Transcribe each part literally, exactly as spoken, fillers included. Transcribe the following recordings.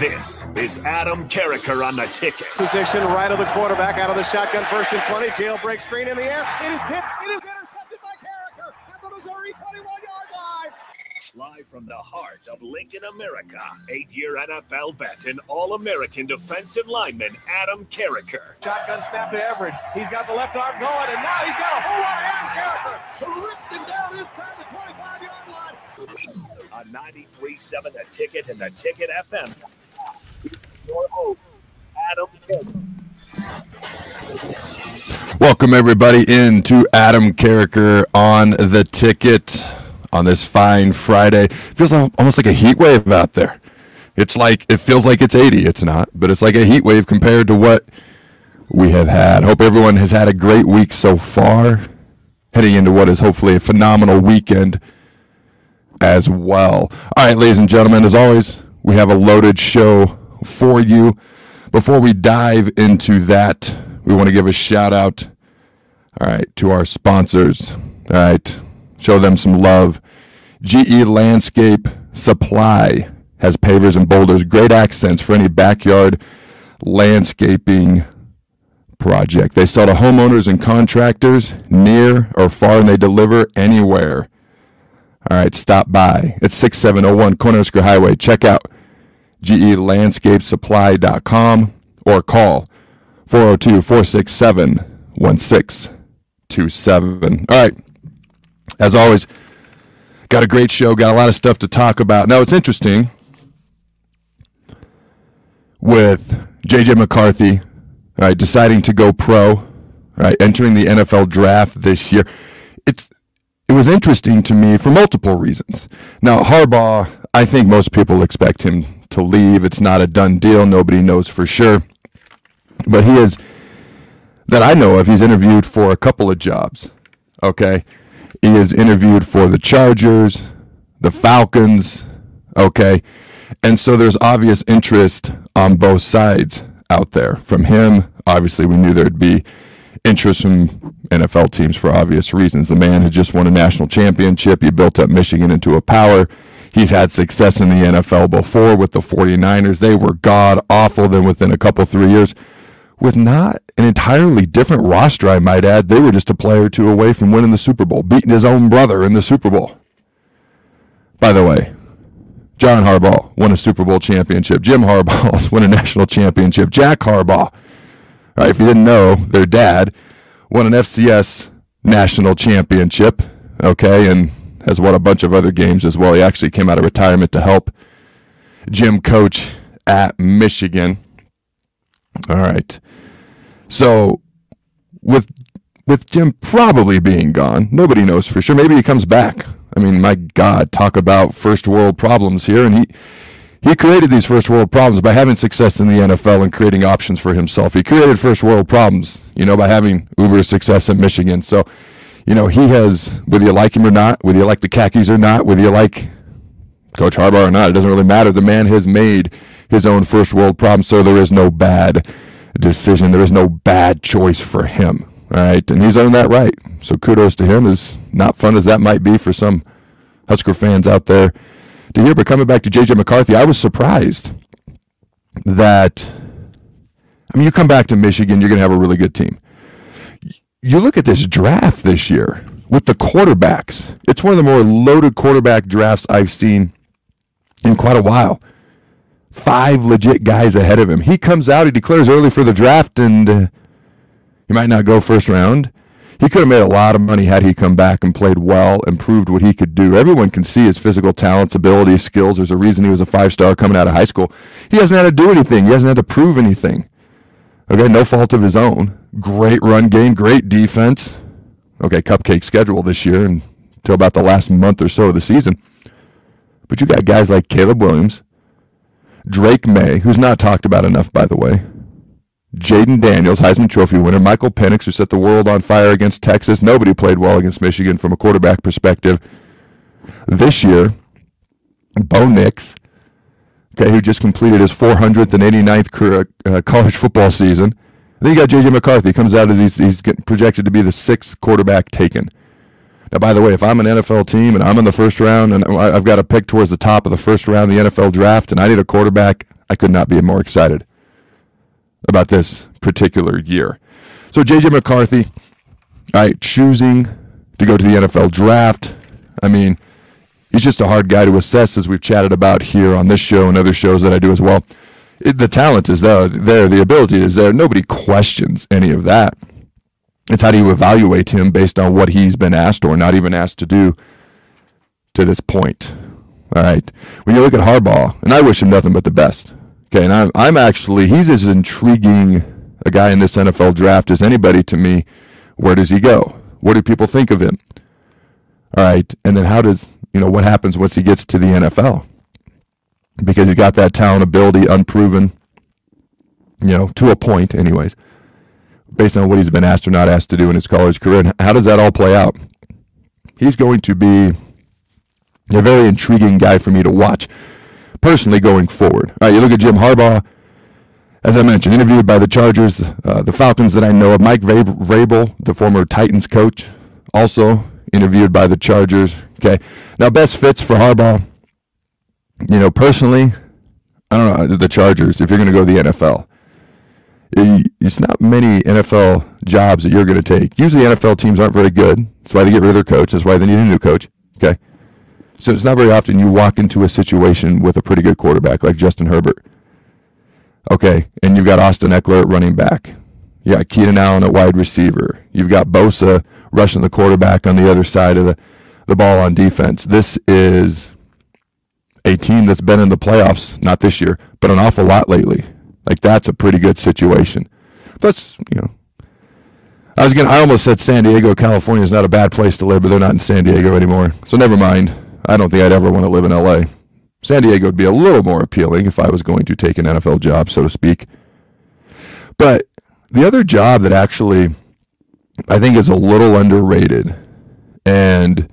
This is Adam Carriker on the ticket. Position right of the quarterback, out of the shotgun, first and twenty. Jailbreak screen in the air. It is tipped. It is intercepted by Carriker at the Missouri twenty-one-yard line. Live from the heart of Lincoln, America, eight-year N F L vet and All-American defensive lineman Adam Carriker. Shotgun snap to Everett. He's got the left arm going, and now he's got a whole lot of Adam Carriker, who rips him down inside the twenty-five-yard line. On ninety-three seven The Ticket and the Ticket F M, your host, Adam Carriker. Welcome, everybody, in to Adam Carriker on the Ticket on this fine Friday. Feels almost like a heat wave out there. It's like, it feels like it's eighty. It's not, but it's like a heat wave compared to what we have had. Hope everyone has had a great week so far, heading into what is hopefully a phenomenal weekend as well. All right, ladies and gentlemen, as always, we have a loaded show for you. Before we dive into that, we want to give a shout out, all right, to our sponsors. All right, show them some love. G E Landscape Supply has pavers and boulders, great accents for any backyard landscaping project. They sell to homeowners and contractors near or far, and they deliver anywhere. All right, stop by. It's sixty-seven oh one Corner Oscar Highway. Check out G E Landscape Supply dot com or call four oh two, four six seven, one six two seven. All right. As always, got a great show, got a lot of stuff to talk about. Now, it's interesting with J J. McCarthy, right, deciding to go pro, right, entering the N F L draft this year. It's it was interesting to me for multiple reasons. Now, Harbaugh, I think most people expect him to leave. It's not a done deal. Nobody knows for sure. But he is, that I know of, he's interviewed for a couple of jobs, okay? He is interviewed for the Chargers, the Falcons, okay? And so there's obvious interest on both sides out there. From him, obviously, we knew there'd be interest from N F L teams for obvious reasons. The man had just won a national championship. He built up Michigan into a power. He's had success in the N F L before with the forty-niners. They were god-awful. Then within a couple, three years, with not an entirely different roster, I might add, they were just a player or two away from winning the Super Bowl, beating his own brother in the Super Bowl. By the way, John Harbaugh won a Super Bowl championship. Jim Harbaugh won a national championship. Jack Harbaugh, right, if you didn't know, their dad won an F C S national championship, okay, and has won a bunch of other games as well. He actually came out of retirement to help Jim coach at Michigan. All right. So with with Jim probably being gone, nobody knows for sure. Maybe he comes back. I mean, my God, talk about first world problems here. And he he created these first world problems by having success in the N F L and creating options for himself. He created first world problems, you know, by having Uber's success in Michigan. So, you know, he has, whether you like him or not, whether you like the khakis or not, whether you like Coach Harbaugh or not, it doesn't really matter. The man has made his own first world problem, so there is no bad decision. There is no bad choice for him, all right? And he's earned that right, so kudos to him. As not fun as that might be for some Husker fans out there to hear, but coming back to J J. McCarthy, I was surprised that, I mean, you come back to Michigan, you're going to have a really good team. You look at this draft this year with the quarterbacks. It's one of the more loaded quarterback drafts I've seen in quite a while. Five legit guys ahead of him. He comes out, he declares early for the draft, and uh, he might not go first round. He could have made a lot of money had he come back and played well and proved what he could do. Everyone can see his physical talents, abilities, skills. There's a reason he was a five-star coming out of high school. He hasn't had to do anything. He hasn't had to prove anything. Okay, no fault of his own. Great run game, great defense. Okay, cupcake schedule this year until about the last month or so of the season. But you got guys like Caleb Williams, Drake May, who's not talked about enough, by the way, Jaden Daniels, Heisman Trophy winner, Michael Penix, who set the world on fire against Texas. Nobody played well against Michigan from a quarterback perspective this year. Bo Nix, okay, who just completed his four hundredth and eighty-ninth career, uh, college football season. Then you got J J. McCarthy. Comes out as he's, he's projected to be the sixth quarterback taken. Now, by the way, if I'm an N F L team and I'm in the first round and I've got to pick towards the top of the first round of the N F L draft and I need a quarterback, I could not be more excited about this particular year. So J J. McCarthy, all right, choosing to go to the N F L draft. I mean, he's just a hard guy to assess, as we've chatted about here on this show and other shows that I do as well. It, the talent is there, there, the ability is there. Nobody questions any of that. It's how do you evaluate him based on what he's been asked or not even asked to do to this point. All right. When you look at Harbaugh, and I wish him nothing but the best. Okay, and I'm, I'm actually, he's as intriguing a guy in this N F L draft as anybody to me. Where does he go? What do people think of him? All right, and then how does, you know, what happens once he gets to the N F L? Because he's got that talent, ability, unproven, you know, to a point anyways, based on what he's been asked or not asked to do in his college career. And how does that all play out? He's going to be a very intriguing guy for me to watch personally going forward. All right, you look at Jim Harbaugh, as I mentioned, interviewed by the Chargers, uh, the Falcons that I know of. Mike Vrabel, the former Titans coach, also interviewed by the Chargers. Okay, now best fits for Harbaugh, you know, personally, I don't know, the Chargers, if you're going to go to the N F L. It's not many N F L jobs that you're going to take. Usually N F L teams aren't very good. That's why they get rid of their coach. That's why they need a new coach. Okay. So it's not very often you walk into a situation with a pretty good quarterback like Justin Herbert. Okay, and you've got Austin Eckler at running back. You got Keenan Allen at wide receiver. You've got Bosa rushing the quarterback on the other side of the, the ball on defense. This is a team that's been in the playoffs, not this year, but an awful lot lately. Like, that's a pretty good situation. Plus, you know, I was gonna, I almost said San Diego, California is not a bad place to live, but they're not in San Diego anymore. So never mind. I don't think I'd ever want to live in L A. San Diego would be a little more appealing if I was going to take an N F L job, so to speak. But the other job that actually I think is a little underrated, and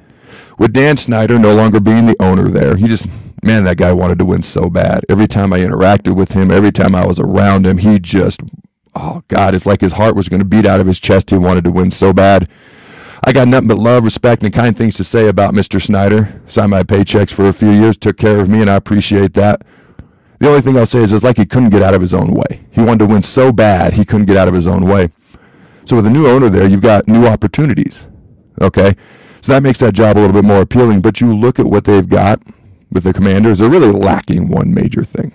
with Dan Snyder no longer being the owner there, he just, man, that guy wanted to win so bad. Every time I interacted with him, every time I was around him, he just, oh, God, it's like his heart was going to beat out of his chest. He wanted to win so bad. I got nothing but love, respect, and kind things to say about Mister Snyder. Signed my paychecks for a few years, took care of me, and I appreciate that. The only thing I'll say is it's like he couldn't get out of his own way. He wanted to win so bad, he couldn't get out of his own way. So with a new owner there, you've got new opportunities, okay? So that makes that job a little bit more appealing. But you look at what they've got with the Commanders, they're really lacking one major thing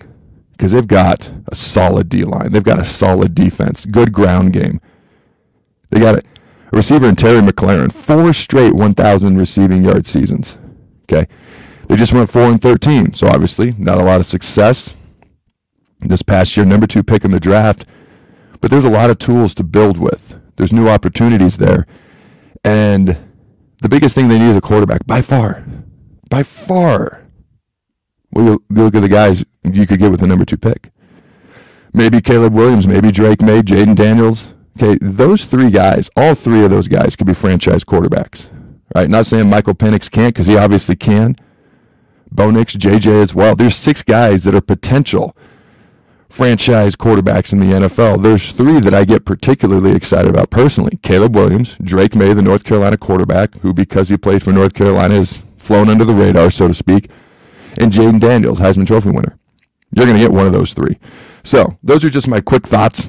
because they've got a solid D-line. They've got a solid defense, good ground game. They got a receiver in Terry McLaurin, four straight one thousand receiving yard seasons. Okay, they just went four and thirteen, so obviously not a lot of success this past year. Number two pick in the draft, but there's a lot of tools to build with. There's new opportunities there, and the biggest thing they need is a quarterback, by far. By far. Well, you look at the guys you could get with the number two pick. Maybe Caleb Williams, maybe Drake May, Jaden Daniels. Okay, those three guys, all three of those guys could be franchise quarterbacks. Right? Not saying Michael Penix can't, because he obviously can. Bo Nix, J J as well. There's six guys that are potential franchise quarterbacks in the N F L. There's three that I get particularly excited about personally. Caleb Williams, Drake May, the North Carolina quarterback, who because he played for North Carolina is flown under the radar, so to speak, and Jaden Daniels, Heisman Trophy winner. You're going to get one of those three. So those are just my quick thoughts.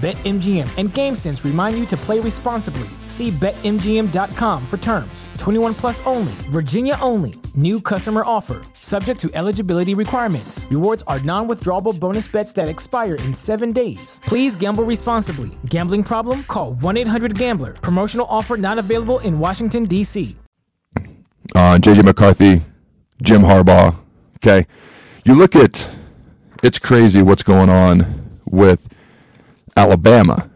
BetMGM and GameSense remind you to play responsibly. See bet M G M dot com for terms. twenty-one plus only. Virginia only. New customer offer. Subject to eligibility requirements. Rewards are non-withdrawable bonus bets that expire in seven days. Please gamble responsibly. Gambling problem? Call one eight hundred gambler. Promotional offer not available in Washington, D C Uh, J J. McCarthy, Jim Harbaugh. Okay. You look at, it's crazy what's going on with Alabama.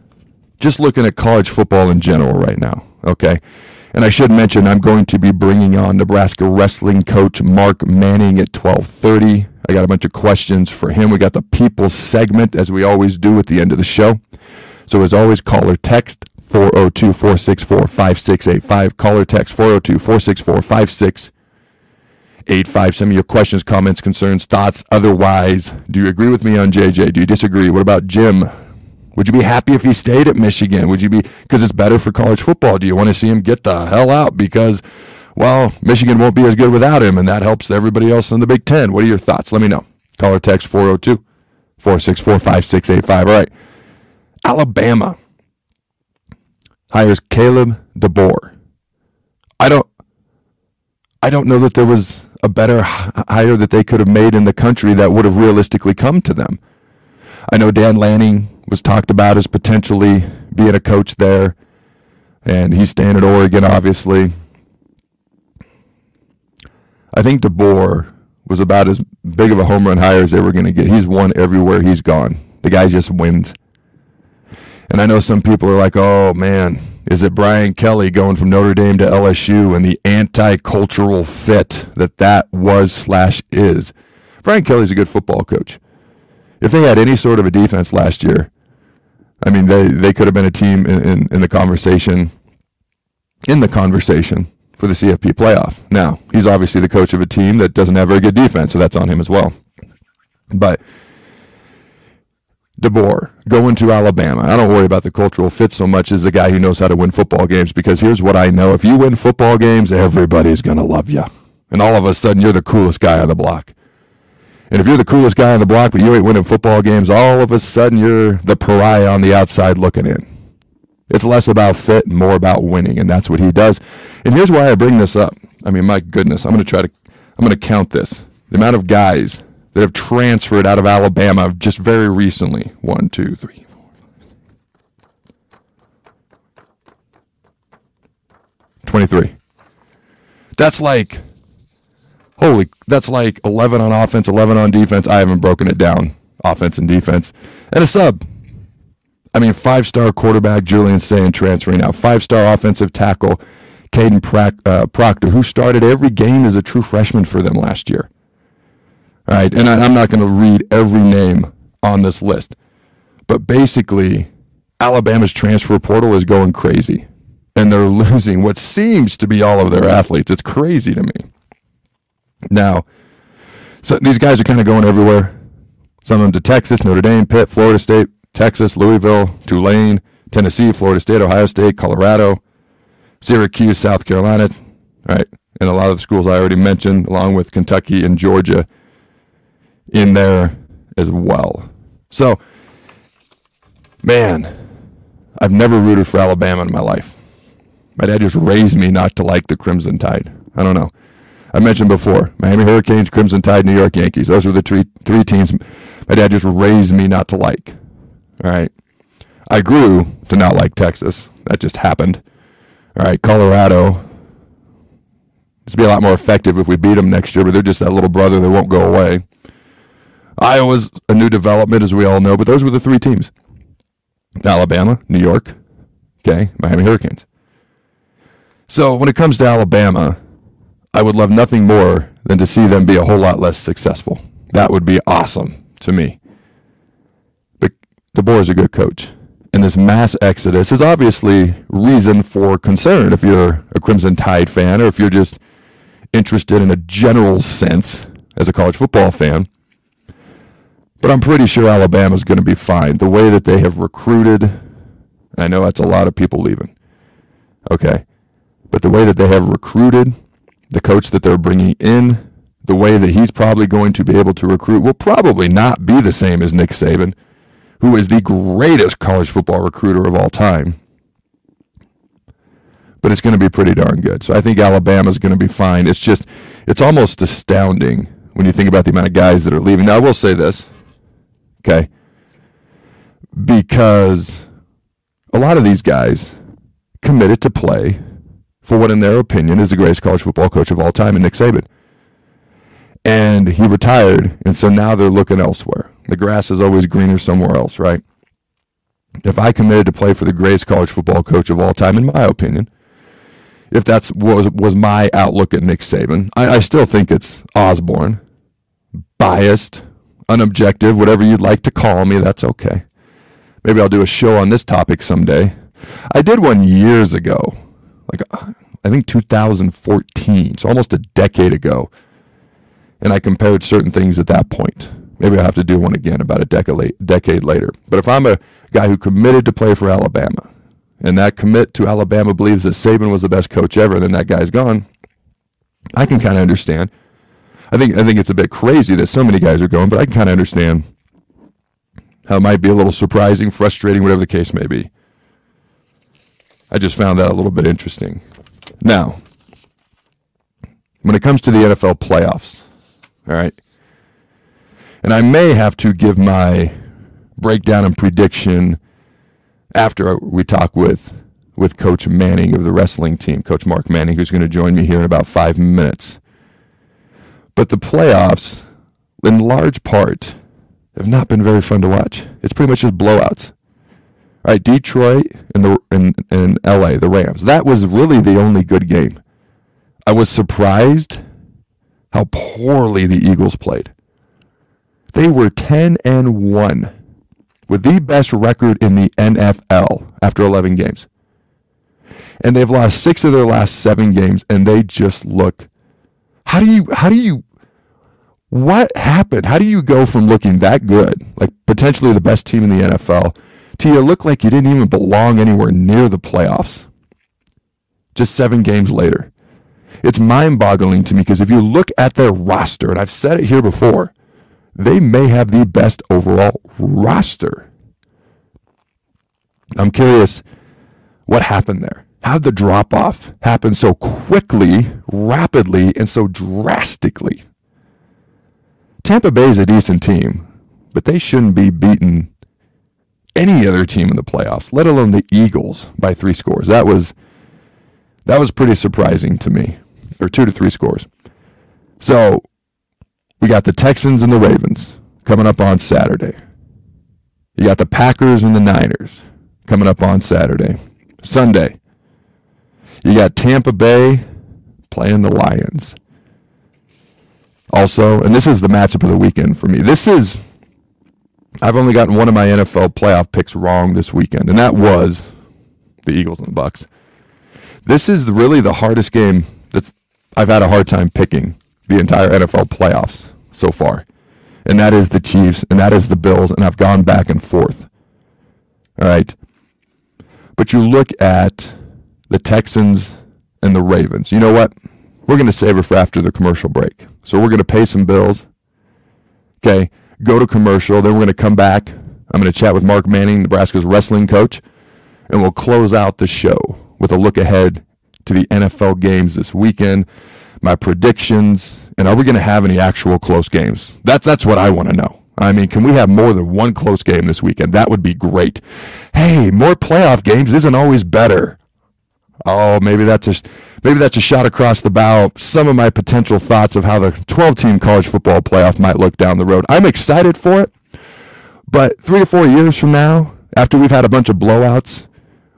just looking at college football in general right now, okay? And I should mention I'm going to be bringing on Nebraska wrestling coach Mark Manning at twelve thirty. I got a bunch of questions for him. We got the people segment, as we always do at the end of the show. So as always, call or text four oh two, four six four, five six eight five. Call or text four oh two, four six four, five six eight five. Some of your questions, comments, concerns, thoughts. Otherwise, do you agree with me on J J? Do you disagree? What about Jim? Would you be happy if he stayed at Michigan? Would you be, because it's better for college football? Do you want to see him get the hell out because, well, Michigan won't be as good without him, and that helps everybody else in the Big Ten? What are your thoughts? Let me know. Call or text four oh two, four six four, five six eight five. All right. Alabama hires Caleb DeBoer. I don't, I don't know that there was a better hire that they could have made in the country that would have realistically come to them. I know Dan Lanning was talked about as potentially being a coach there, and he's staying at Oregon, obviously. I think DeBoer was about as big of a home run hire as they were going to get. He's won everywhere he's gone. The guy just wins. And I know some people are like, oh, man, is it Brian Kelly going from Notre Dame to L S U and the anti-cultural fit that that was slash is? Brian Kelly's a good football coach. If they had any sort of a defense last year, I mean, they, they could have been a team in, in, in the conversation, in the conversation for the C F P playoff. Now, he's obviously the coach of a team that doesn't have very good defense, so that's on him as well. But DeBoer going to Alabama, I don't worry about the cultural fit so much as the guy who knows how to win football games, because here's what I know. If you win football games, everybody's going to love you. And all of a sudden, you're the coolest guy on the block. And if you're the coolest guy on the block, but you ain't winning football games, all of a sudden you're the pariah on the outside looking in. It's less about fit and more about winning, and that's what he does. And here's why I bring this up. I mean, my goodness, I'm going to try to, I'm going to count this. The amount of guys that have transferred out of Alabama just very recently. One, two, three. twenty-three. That's like... Holy, that's like eleven on offense, eleven on defense. I haven't broken it down, offense and defense. And a sub. I mean, five-star quarterback Julian Sane transferring out. Five-star offensive tackle Caden Proc- uh, Proctor, who started every game as a true freshman for them last year. All right, and I, I'm not going to read every name on this list. But basically, Alabama's transfer portal is going crazy. And they're losing what seems to be all of their athletes. It's crazy to me. Now, so these guys are kind of going everywhere. Some of them to Texas, Notre Dame, Pitt, Florida State, Texas, Louisville, Tulane, Tennessee, Florida State, Ohio State, Colorado, Syracuse, South Carolina, right? And a lot of the schools I already mentioned, along with Kentucky and Georgia in there as well. So, man, I've never rooted for Alabama in my life. My dad just raised me not to like the Crimson Tide. I don't know. I mentioned before, Miami Hurricanes, Crimson Tide, New York Yankees. Those were the three, three teams my dad just raised me not to like. All right. I grew to not like Texas. That just happened. All right. Colorado. This would be a lot more effective if we beat them next year, but they're just that little brother that won't go away. Iowa's a new development, as we all know, but those were the three teams. Alabama, New York, okay, Miami Hurricanes. So when it comes to Alabama, I would love nothing more than to see them be a whole lot less successful. That would be awesome to me. But DeBoer's a good coach. And this mass exodus is obviously reason for concern if you're a Crimson Tide fan or if you're just interested in a general sense as a college football fan. But I'm pretty sure Alabama's going to be fine. The way that they have recruited, I know that's a lot of people leaving. Okay. But the way that they have recruited, the coach that they're bringing in, the way that he's probably going to be able to recruit will probably not be the same as Nick Saban, who is the greatest college football recruiter of all time. But it's going to be pretty darn good. So I think Alabama's going to be fine. It's just, it's almost astounding when you think about the amount of guys that are leaving. Now, I will say this, okay, because a lot of these guys committed to play for what, in their opinion, is the greatest college football coach of all time, and Nick Saban. And he retired, and so now they're looking elsewhere. The grass is always greener somewhere else, right? if I committed to play for the greatest college football coach of all time, in my opinion, if that's was was my outlook at Nick Saban, I, I still think it's Osborne, biased, unobjective, whatever you'd like to call me, that's okay. Maybe I'll do a show on this topic someday. I did one years ago, like I think two thousand fourteen, so almost a decade ago, and I compared certain things at that point. Maybe I'll have to do one again about a decade later. But if I'm a guy who committed to play for Alabama, and that commit to Alabama believes that Saban was the best coach ever, and then that guy's gone, I can kind of understand. I think I think it's a bit crazy that so many guys are going, but I can kind of understand how it might be a little surprising, frustrating, whatever the case may be. I just found that a little bit interesting. Now, when it comes to the N F L playoffs, all right, and I may have to give my breakdown and prediction after we talk with, with Coach Manning of the wrestling team, Coach Mark Manning, who's going to join me here in about five minutes. But the playoffs, in large part, have not been very fun to watch. It's pretty much just blowouts. All right, Detroit and the and, and L A, the Rams. That was really the only good game. I was surprised how poorly the Eagles played. They were ten and one with the best record in the N F L after eleven games. And they've lost six of their last seven games, and they just look. How do you, how do you, what happened? How do you go from looking that good, like potentially the best team in the N F L, to you look like you didn't even belong anywhere near the playoffs just seven games later? It's mind-boggling to me because if you look at their roster, and I've said it here before, they may have the best overall roster. I'm curious what happened there. How'd the drop-off happen so quickly, rapidly, and so drastically? Tampa Bay is a decent team, but they shouldn't be beating any other team in the playoffs, let alone the Eagles, by three scores. That was that was pretty surprising to me, or two to three scores. So we got the Texans and the Ravens coming up on Saturday. You got the Packers and the Niners coming up on Saturday. Sunday, you got Tampa Bay playing the Lions. Also, and this is the matchup of the weekend for me. This is, I've only gotten one of my N F L playoff picks wrong this weekend, and that was the Eagles and the Bucks. This is really the hardest game that's I've had a hard time picking the entire N F L playoffs so far. And that is the Chiefs, and that is the Bills, and I've gone back and forth. All right. But you look at the Texans and the Ravens. You know what? We're going to save it for after the commercial break. So we're going to pay some bills, okay, go to commercial, then we're going to come back. I'm going to chat with Mark Manning, Nebraska's wrestling coach, and we'll close out the show with a look ahead to the N F L games this weekend, my predictions, and are we going to have any actual close games? That's, that's what I want to know. I mean, can we have more than one close game this weekend? That would be great. Hey, more playoff games isn't always better. Oh, maybe that's a maybe that's a shot across the bow. Some of my potential thoughts of how the twelve-team college football playoff might look down the road. I'm excited for it, but three or four years from now, after we've had a bunch of blowouts,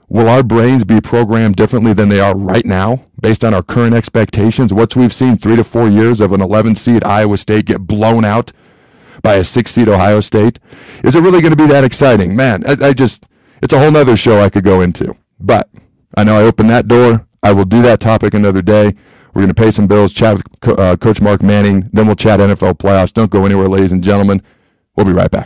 will our brains be programmed differently than they are right now, based on our current expectations? What we've seen three to four years of an eleven-seed Iowa State get blown out by a six-seed Ohio State. Is it really going to be that exciting? Man, I, I just it's a whole nother show I could go into, but I know I opened that door. I will do that topic another day. We're going to pay some bills, chat with Co- uh, Coach Mark Manning, then we'll chat N F L playoffs. Don't go anywhere, ladies and gentlemen. We'll be right back.